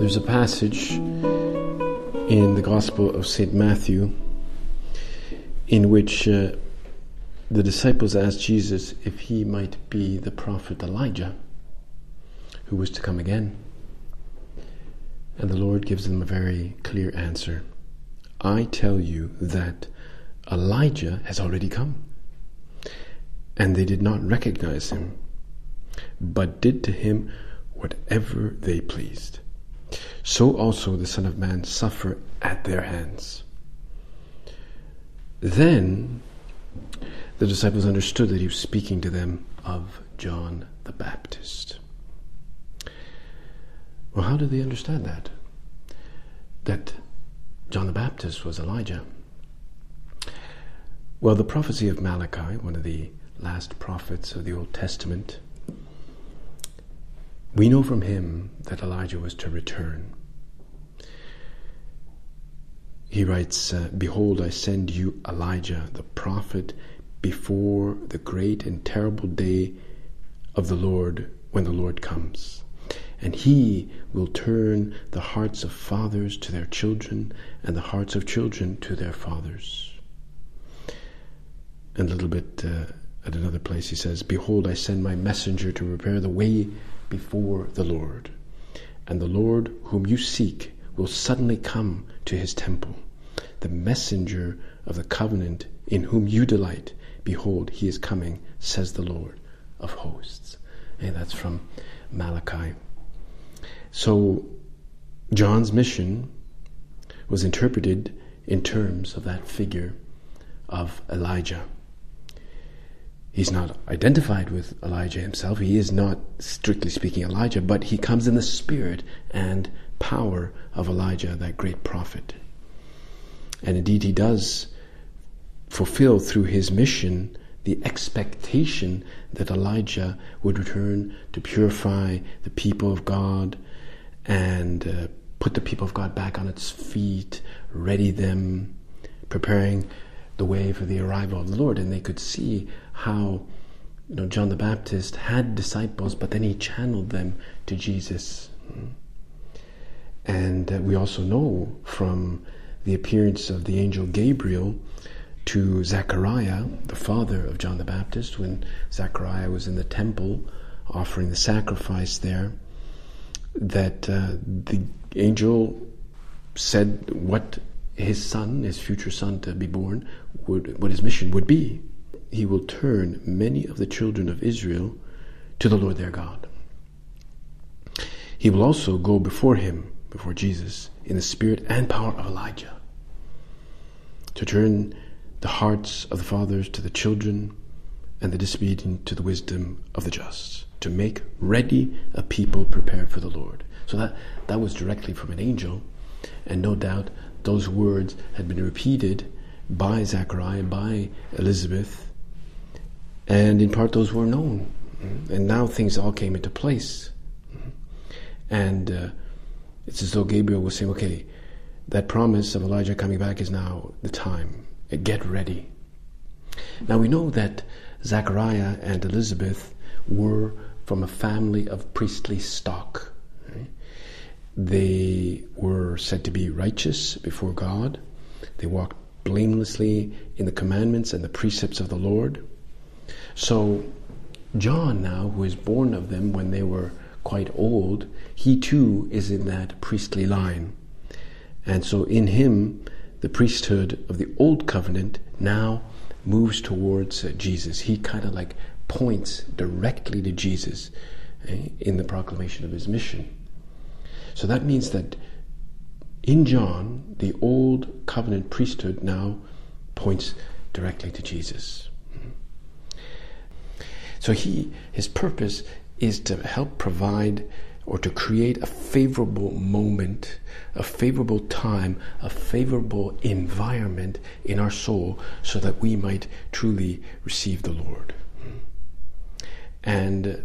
There's a passage in the Gospel of St. Matthew in which the disciples asked Jesus if he might be the prophet Elijah who was to come again. And the Lord gives them a very clear answer. I tell you that Elijah has already come. And they did not recognize him, but did to him whatever they pleased. So also the Son of Man suffer at their hands. Then the disciples understood that he was speaking to them of John the Baptist. Well, how did they understand that? That John the Baptist was Elijah? Well, the prophecy of Malachi, one of the last prophets of the Old Testament, we know from him that Elijah was to return. He writes, Behold, I send you Elijah, the prophet, before the great and terrible day of the Lord, when the Lord comes. And he will turn the hearts of fathers to their children, and the hearts of children to their fathers. And a little bit at another place he says, Behold, I send my messenger to prepare the way before the Lord. And the Lord whom you seek will suddenly come to his temple. The messenger of the covenant in whom you delight, behold, he is coming, says the Lord of hosts. And that's from Malachi. So John's mission was interpreted in terms of that figure of Elijah. He's not identified with Elijah himself. He is not, strictly speaking, Elijah, but he comes in the spirit and power of Elijah, that great prophet. And indeed, he does fulfill through his mission the expectation that Elijah would return to purify the people of God and put the people of God back on its feet, ready them, preparing the way for the arrival of the Lord. And they could see how, you know, John the Baptist had disciples, but then he channeled them to Jesus. And we also know from the appearance of the angel Gabriel to Zechariah, the father of John the Baptist, when Zechariah was in the temple offering the sacrifice there, that the angel said what his son, his future son to be born, what his mission would be. He will turn many of the children of Israel to the Lord their God. He will also go before him, before Jesus, in the spirit and power of Elijah, to turn the hearts of the fathers to the children and the disobedient to the wisdom of the just, to make ready a people prepared for the Lord. So that was directly from an angel, and no doubt those words had been repeated by Zechariah, by Elizabeth, and in part those were known. And now things all came into place. And it's as though Gabriel was saying, okay, that promise of Elijah coming back is now the time. Get ready. Now we know that Zechariah and Elizabeth were from a family of priestly stock. They were said to be righteous before God. They walked blamelessly in the commandments and the precepts of the Lord. So John now, who is born of them when they were quite old, he too is in that priestly line. And so in him, the priesthood of the Old Covenant now moves towards Jesus. He kind of like points directly to Jesus in the proclamation of his mission. So that means that in John, the Old Covenant priesthood now points directly to Jesus. So his purpose is to help provide or to create a favorable moment, a favorable time, a favorable environment in our soul so that we might truly receive the Lord. And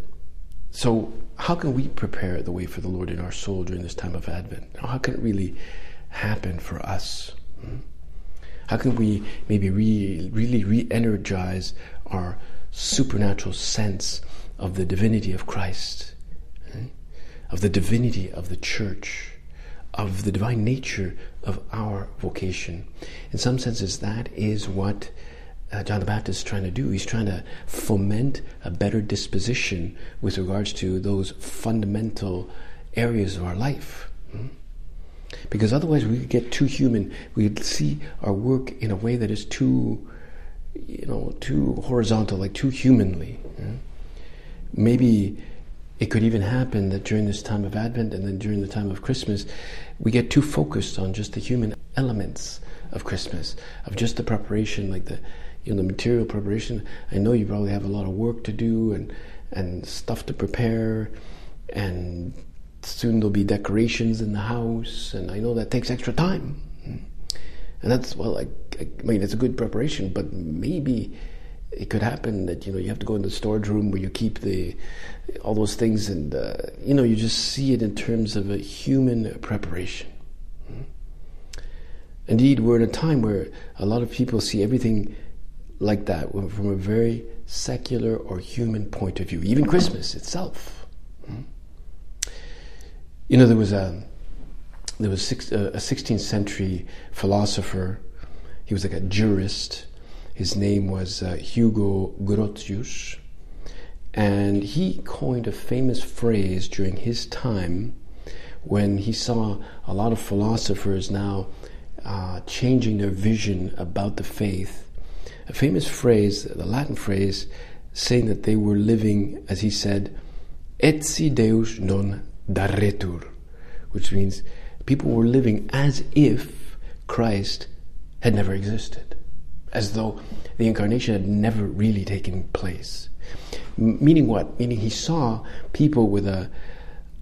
so how can we prepare the way for the Lord in our soul during this time of Advent? How can it really happen for us? How can we maybe really re-energize our supernatural sense of the divinity of Christ, of the divinity of the Church, of the divine nature of our vocation? In some senses, that is what John the Baptist is trying to do. He's trying to foment a better disposition with regards to those fundamental areas of our life. Because otherwise we get too human. We see our work in a way that is too, too horizontal, like too humanly. Maybe it could even happen that during this time of Advent and then during the time of Christmas, we get too focused on just the human elements of Christmas, of just the preparation, like the material preparation. I know you probably have a lot of work to do and stuff to prepare, and soon there'll be decorations in the house, and I know that takes extra time. And that's, well, I mean, it's a good preparation, but maybe it could happen that you have to go in the storage room where you keep all those things, and you just see it in terms of a human preparation. Indeed, we're in a time where a lot of people see everything like that from a very secular or human point of view, even Christmas itself. There was a 16th century philosopher. He was like a jurist. His name was Hugo Grotius, and he coined a famous phrase during his time when he saw a lot of philosophers now changing their vision about the faith. A famous phrase, the Latin phrase, saying that they were living, as he said, Etsi Deus non daretur, which means people were living as if Christ had never existed, as though the Incarnation had never really taken place. Meaning what? Meaning he saw people with a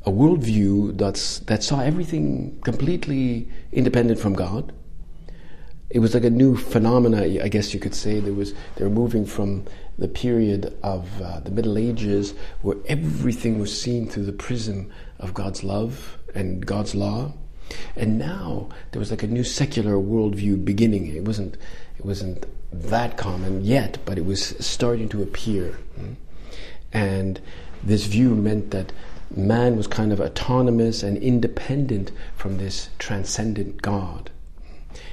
worldview that saw everything completely independent from God. It was like a new phenomena, I guess you could say. They were moving from the period of the Middle Ages, where everything was seen through the prism of God's love and God's law. And now there was like a new secular worldview beginning. It wasn't that common yet, but it was starting to appear. And this view meant that man was kind of autonomous and independent from this transcendent God.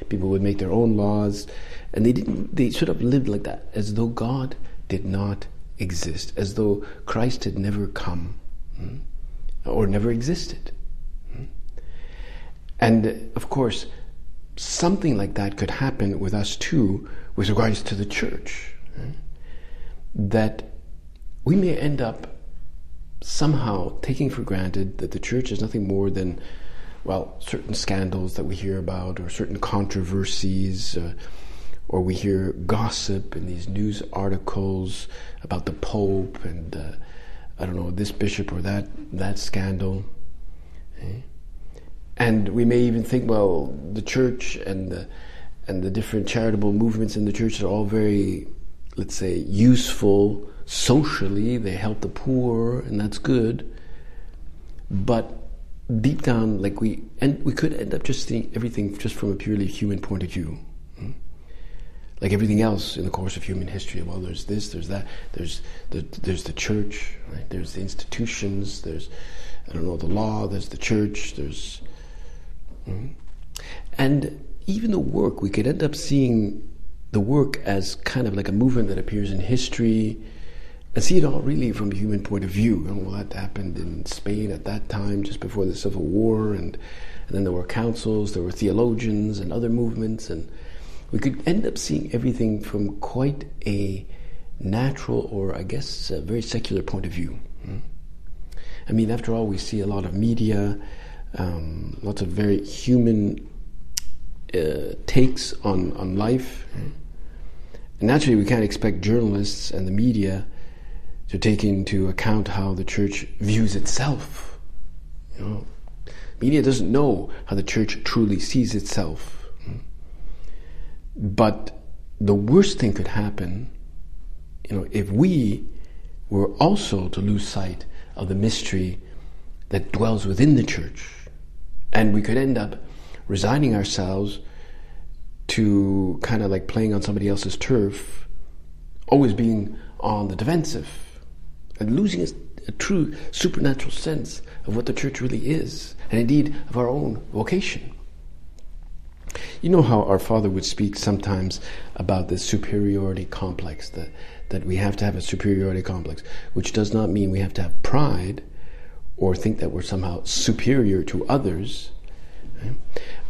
People would make their own laws, and they sort of lived like that, as though God did not exist, as though Christ had never come or never existed. And of course, something like that could happen with us too, with regards to the Church, that we may end up somehow taking for granted that the Church is nothing more than, well, certain scandals that we hear about, or certain controversies, or we hear gossip in these news articles about the Pope and this bishop or that scandal. And we may even think, well, the Church and the different charitable movements in the Church are all very, let's say, useful socially. They help the poor, and that's good. But deep down, like we could end up just seeing everything just from a purely human point of view, like everything else in the course of human history. Well, there's this, there's that, there's the Church, right? There's the institutions, there's the law, there's the Church, there's. And even the work, we could end up seeing the work as kind of like a movement that appears in history, and see it all really from a human point of view. Well, that happened in Spain at that time, just before the Civil War, and then there were councils, there were theologians and other movements, and we could end up seeing everything from quite a natural, or I guess a very secular point of view. I mean, after all, we see a lot of media, lots of very human takes on life. And naturally, we can't expect journalists and the media to take into account how the church views itself. You know, media doesn't know how the church truly sees itself. But the worst thing could happen, you know, if we were also to lose sight of the mystery that dwells within the church, and we could end up resigning ourselves to kind of like playing on somebody else's turf, always being on the defensive, and losing a true supernatural sense of what the church really is, and indeed of our own vocation. You know how our Father would speak sometimes about this superiority complex, that we have to have a superiority complex, which does not mean we have to have pride or think that we're somehow superior to others, right?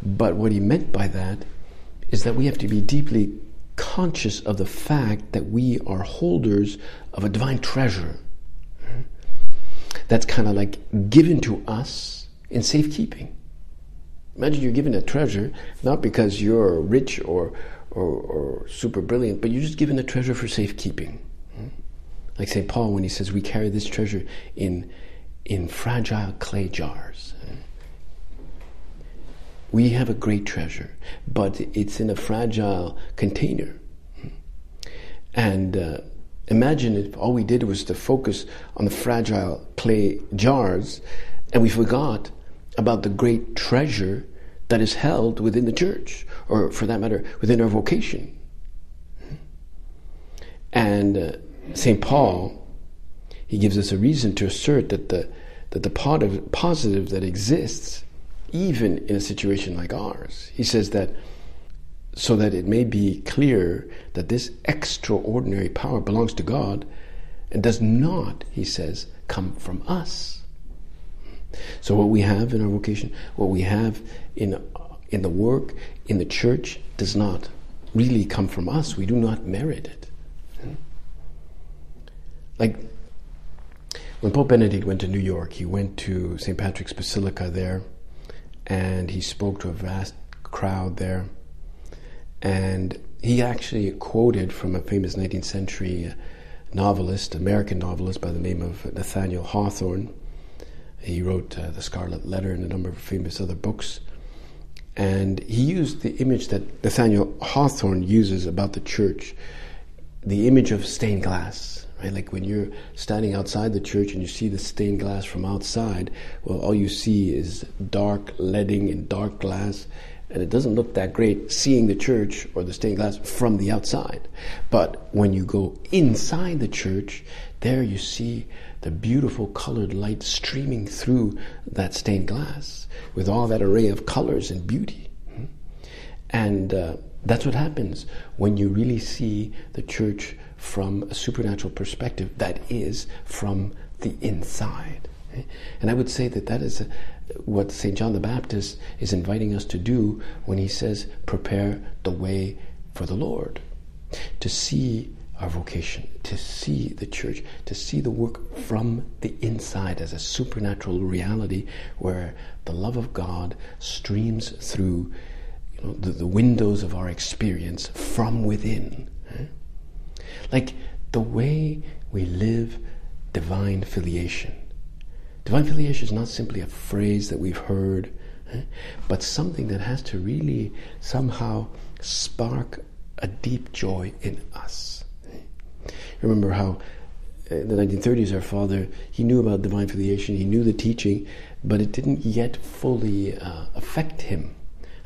But what he meant by that is that we have to be deeply conscious of the fact that we are holders of a divine treasure, right? That's kind of like given to us in safekeeping. Imagine you're given a treasure, not because you're rich or super brilliant, but you're just given a treasure for safekeeping. Like St. Paul, when he says we carry this treasure in fragile clay jars. We have a great treasure, but it's in a fragile container. And imagine if all we did was to focus on the fragile clay jars, and we forgot about the great treasure that is held within the church, or for that matter, within our vocation. And St. Paul, he gives us a reason to assert that the positive that exists, even in a situation like ours, he says that, so that it may be clear that this extraordinary power belongs to God and does not, he says, come from us. So what we have in our vocation, what we have in the work, in the church, does not really come from us. We do not merit it. Like, when Pope Benedict went to New York, he went to St. Patrick's Basilica there, and he spoke to a vast crowd there. And he actually quoted from a famous 19th century novelist, American novelist by the name of Nathaniel Hawthorne. He wrote The Scarlet Letter and a number of famous other books. And he used the image that Nathaniel Hawthorne uses about the church, the image of stained glass, right? Like when you're standing outside the church and you see the stained glass from outside, well, all you see is dark leading and dark glass, and it doesn't look that great seeing the church or the stained glass from the outside. But when you go inside the church, there you see the beautiful colored light streaming through that stained glass with all that array of colors and beauty. And that's what happens when you really see the church from a supernatural perspective, that is, from the inside. And I would say that that is what St. John the Baptist is inviting us to do when he says, prepare the way for the Lord, to see our vocation, to see the church, to see the work from the inside as a supernatural reality where the love of God streams through, you know, the windows of our experience from within. Like the way we live divine filiation. Divine filiation is not simply a phrase that we've heard, but something that has to really somehow spark a deep joy in us. Remember how in the 1930s our Father, he knew about divine filiation, he knew the teaching, but it didn't yet fully affect him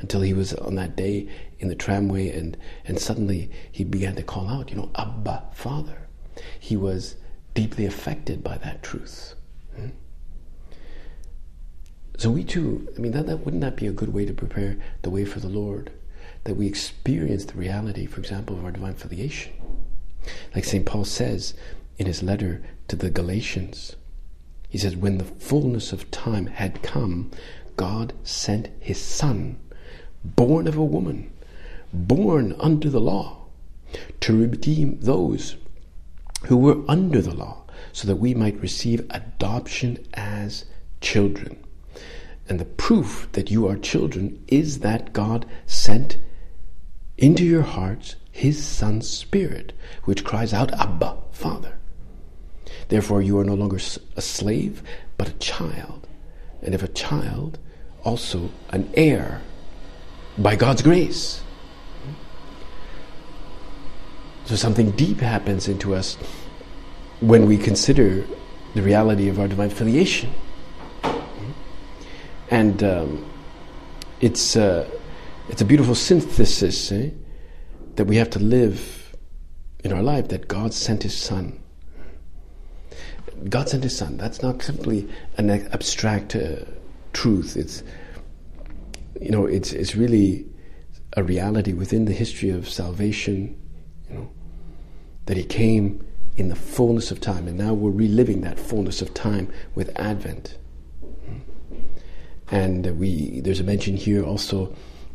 until he was on that day in the tramway, and suddenly he began to call out, you know, Abba, Father. He was deeply affected by that truth. So we too, I mean, that wouldn't that be a good way to prepare the way for the Lord? That we experience the reality, for example, of our divine filiation. Like St. Paul says in his letter to the Galatians, he says, when the fullness of time had come, God sent his Son, born of a woman, born under the law, to redeem those who were under the law, so that we might receive adoption as children. And the proof that you are children is that God sent into your hearts his Son's Spirit, which cries out, Abba, Father. Therefore, you are no longer a slave, but a child. And if a child, also an heir by God's grace. So something deep happens into us when we consider the reality of our divine filiation. And it's a beautiful synthesis that we have to live in our life, that God sent His Son. God sent His Son. That's not simply an abstract truth. It's really a reality within the history of salvation. That He came in the fullness of time, and now we're reliving that fullness of time with Advent. And there's a mention here also,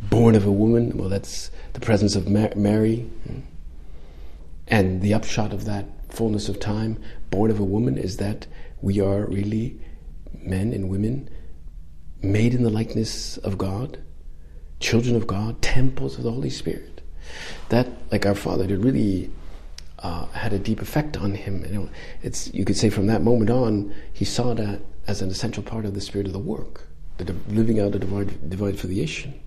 born of a woman. Well, that's the presence of Mary. And the upshot of that fullness of time, born of a woman, is that we are really men and women made in the likeness of God, children of God, temples of the Holy Spirit. That, like our Father, it really had a deep effect on Him. You could say from that moment on, He saw that as an essential part of the spirit of the work, the living out of divine filiation.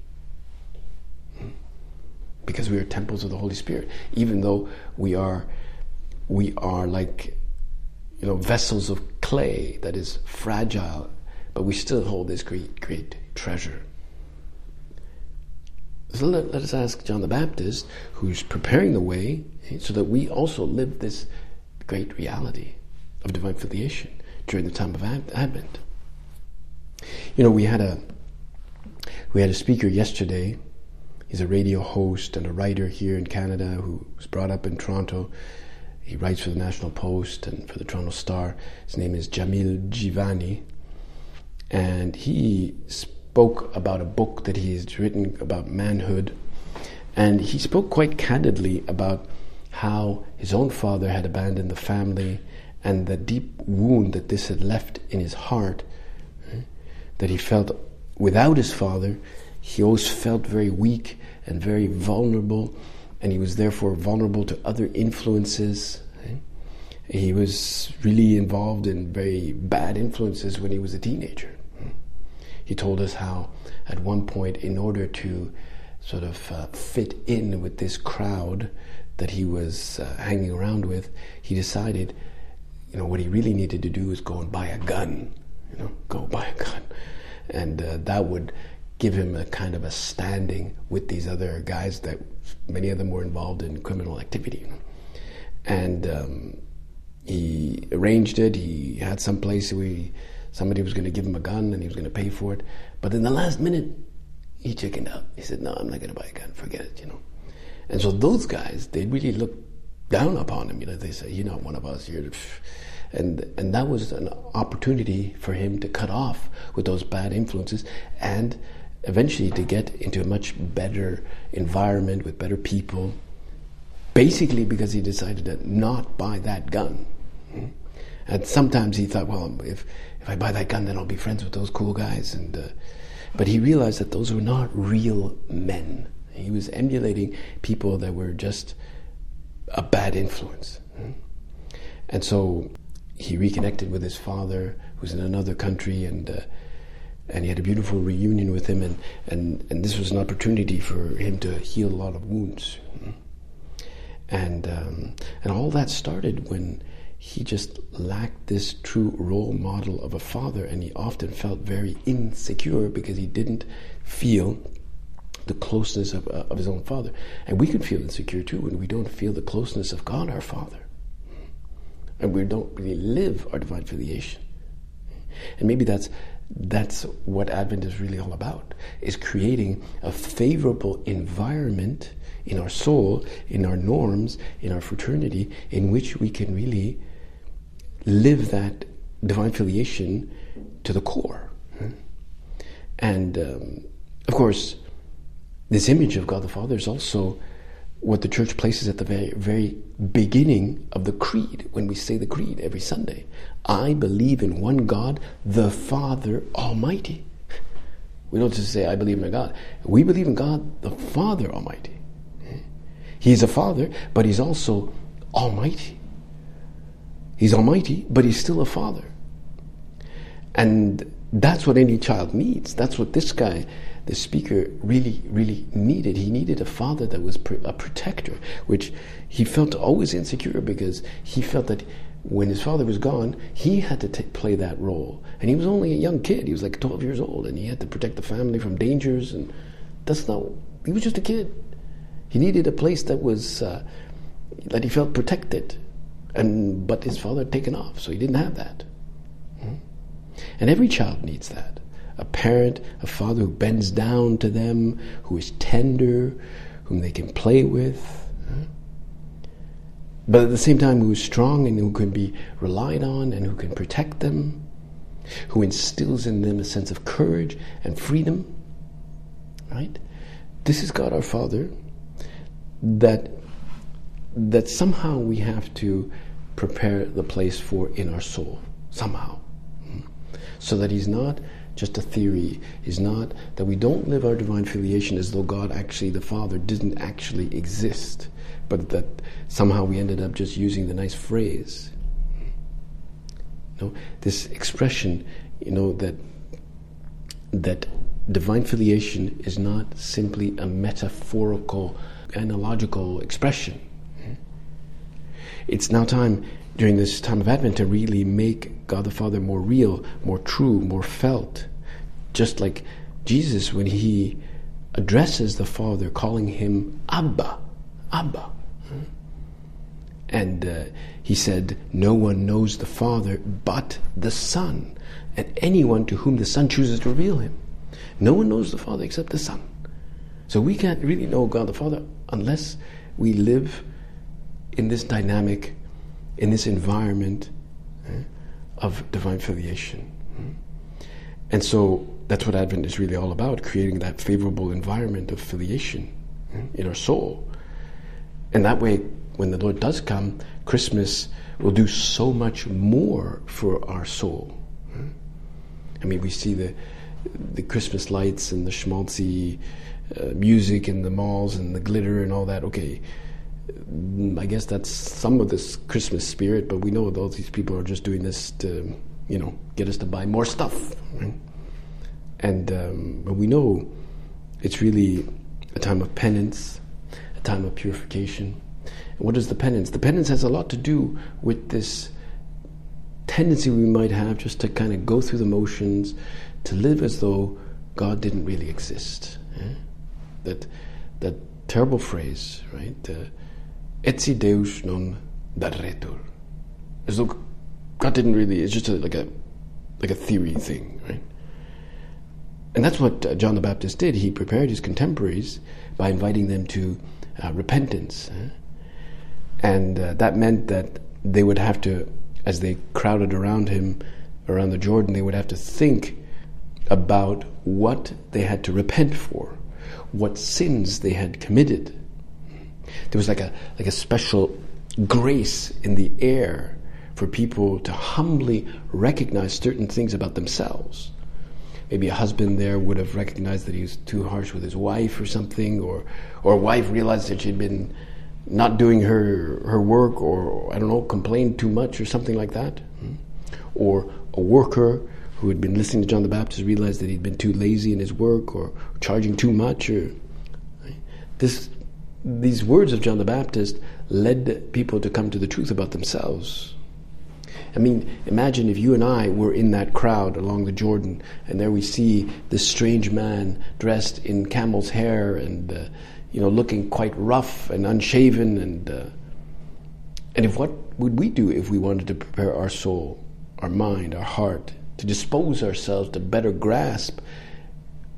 Because we are temples of the Holy Spirit, even though we are like vessels of clay that is fragile, but we still hold this great treasure. So let us ask John the Baptist, who's preparing the way, so that we also live this great reality of divine filiation during the time of Advent. We had a speaker yesterday. He's a radio host and a writer here in Canada who was brought up in Toronto. He writes for the National Post and for the Toronto Star. His name is Jamil Jivani. And he spoke about a book that he has written about manhood. And he spoke quite candidly about how his own father had abandoned the family and the deep wound that this had left in his heart, that he felt without his father, he always felt very weak and very vulnerable, and he was therefore vulnerable to other influences. He was really involved in very bad influences when he was a teenager. He told us how at one point, in order to sort of fit in with this crowd that he was hanging around with, he decided what he really needed to do is go and buy a gun. Go buy a gun. And that would give him a kind of a standing with these other guys, that many of them were involved in criminal activity. And he arranged it. He had some place where somebody was going to give him a gun and he was going to pay for it. But in the last minute, he chickened out. He said, no, I'm not going to buy a gun. Forget it, And so those guys, they really looked down upon him. They said, you're not one of us. You're... And that was an opportunity for him to cut off with those bad influences and eventually to get into a much better environment with better people, basically because he decided to not buy that gun. And sometimes he thought, well, if I buy that gun, then I'll be friends with those cool guys. And but he realized that those were not real men. He was emulating people that were just a bad influence. And so he reconnected with his father, who's in another country, and he had a beautiful reunion with him, and this was an opportunity for him to heal a lot of wounds. And all that started when he just lacked this true role model of a father, and he often felt very insecure because he didn't feel the closeness of his own father. And we can feel insecure too when we don't feel the closeness of God our Father. And we don't really live our divine filiation. And maybe that's what Advent is really all about, is creating a favorable environment in our soul, in our norms, in our fraternity, in which we can really live that divine filiation to the core. And of course, this image of God the Father is also what the Church places at the very, very beginning of the Creed, when we say the Creed every Sunday. I believe in one God, the Father Almighty. We don't just say, I believe in a God. We believe in God, the Father Almighty. He's a Father, but He's also Almighty. He's almighty, but he's still a father. And that's what any child needs. That's what this guy, the speaker, really, really needed. He needed a father that was a protector, which he felt always insecure, because he felt that when his father was gone, he had to play that role. And he was only a young kid. He was like 12 years old, and he had to protect the family from dangers. And that's not, he was just a kid. He needed a place that was, that he felt protected. But his father had taken off, so he didn't have that. And every child needs that. A parent, a father who bends down to them, who is tender, whom they can play with, but at the same time who is strong and who can be relied on and who can protect them, who instills in them a sense of courage and freedom, right? This is God our Father that somehow we have to prepare the place for in our soul, somehow. So that he's not just a theory, he's not, that we don't live our divine filiation as though God actually, the Father, didn't actually exist, but that somehow we ended up just using the nice phrase. No, this expression, that divine filiation is not simply a metaphorical, analogical expression. It's now time, during this time of Advent, to really make God the Father more real, more true, more felt. Just like Jesus, when he addresses the Father, calling him Abba, Abba. And he said, "No one knows the Father but the Son, and anyone to whom the Son chooses to reveal him." No one knows the Father except the Son. So we can't really know God the Father unless we live in this dynamic, in this environment of divine filiation. And so that's what Advent is really all about, creating that favorable environment of filiation in our soul. And that way, when the Lord does come, Christmas will do so much more for our soul. I mean, we see the Christmas lights and the schmaltzy music in the malls and the glitter and all that. Okay, I guess that's some of this Christmas spirit, but we know that all these people are just doing this to, get us to buy more stuff. Right? And but we know it's really a time of penance, a time of purification. And what is the penance? The penance has a lot to do with this tendency we might have just to kind of go through the motions, to live as though God didn't really exist. That terrible phrase, right? Etsi Deus non daretur. As though God didn't really, it's just like a theory thing, right? And that's what John the Baptist did. He prepared his contemporaries by inviting them to repentance. And that meant that they would have to, as they crowded around him, around the Jordan, they would have to think about what they had to repent for, what sins they had committed. There was like a special grace in the air for people to humbly recognize certain things about themselves. Maybe a husband there would have recognized that he was too harsh with his wife or something, or a wife realized that she'd been not doing her work, or I don't know, complained too much or something like that. Or a worker who had been listening to John the Baptist realized that he'd been too lazy in his work, or charging too much. These words of John the Baptist led people to come to the truth about themselves. I mean, imagine if you and I were in that crowd along the Jordan, and there we see this strange man dressed in camel's hair and, looking quite rough and unshaven. And if what would we do if we wanted to prepare our soul, our mind, our heart, to dispose ourselves to better grasp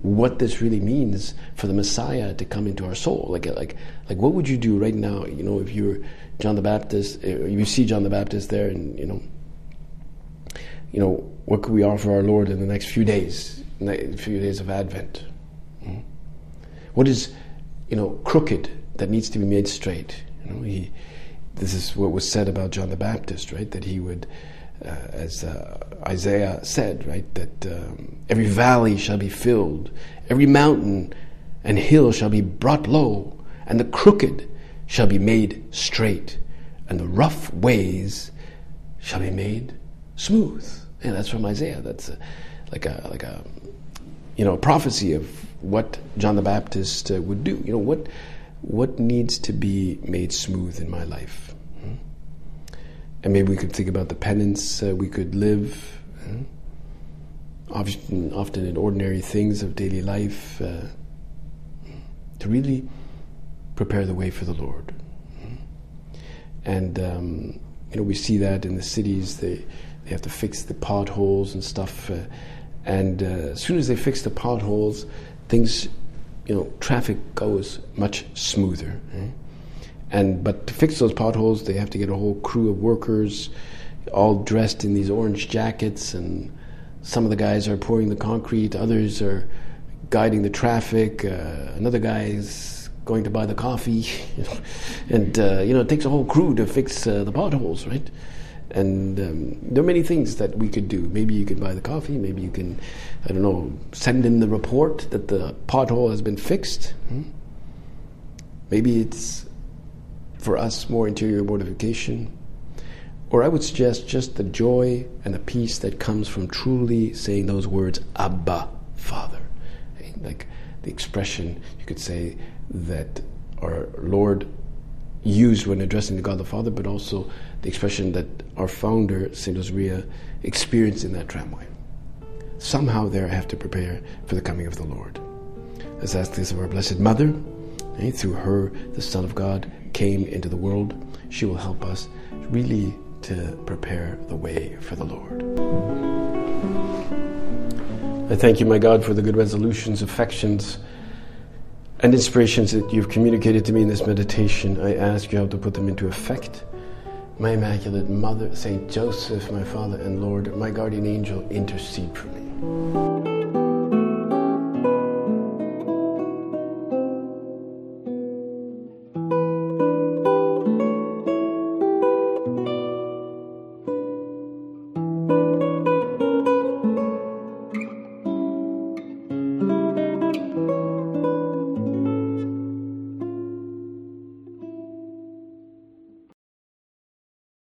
what this really means for the Messiah to come into our soul? Like what would you do right now, if you're John the Baptist, you see John the Baptist there, and what could we offer our Lord in the next few days, of Advent? What is, crooked that needs to be made straight? This is what was said about John the Baptist, right? That he would, as Isaiah said, right, that every valley shall be filled, every mountain and hill shall be brought low, and the crooked shall be made straight, and the rough ways shall be made smooth. And that's from Isaiah. That's like a prophecy of what John the Baptist would do. You know, what needs to be made smooth in my life? And maybe we could think about the penance we could live, often in ordinary things of daily life, to really prepare the way for the Lord. And we see that in the cities. They have to fix the potholes and stuff, and as soon as they fix the potholes, things, traffic goes much smoother. But to fix those potholes, they have to get a whole crew of workers, all dressed in these orange jackets, and some of the guys are pouring the concrete, others are guiding the traffic, another guy's going to buy the coffee, and it takes a whole crew to fix the potholes, right? And there are many things that we could do. Maybe you could buy the coffee, maybe you can, send in the report that the pothole has been fixed. Maybe it's, for us, more interior mortification. Or I would suggest just the joy and the peace that comes from truly saying those words, Abba, Father. Like the expression, you could say, that our Lord used when addressing the God the Father, but also the expression that our founder, St. Josemaría, experienced in that tramway. Somehow there I have to prepare for the coming of the Lord. Let's ask this of our Blessed Mother. Through her, the Son of God came into the world. She will help us really to prepare the way for the Lord. I thank you, my God, for the good resolutions, affections, and inspirations that you've communicated to me in this meditation. I ask you how to put them into effect. My Immaculate Mother, St. Joseph, my Father and Lord, my guardian angel, intercede for me.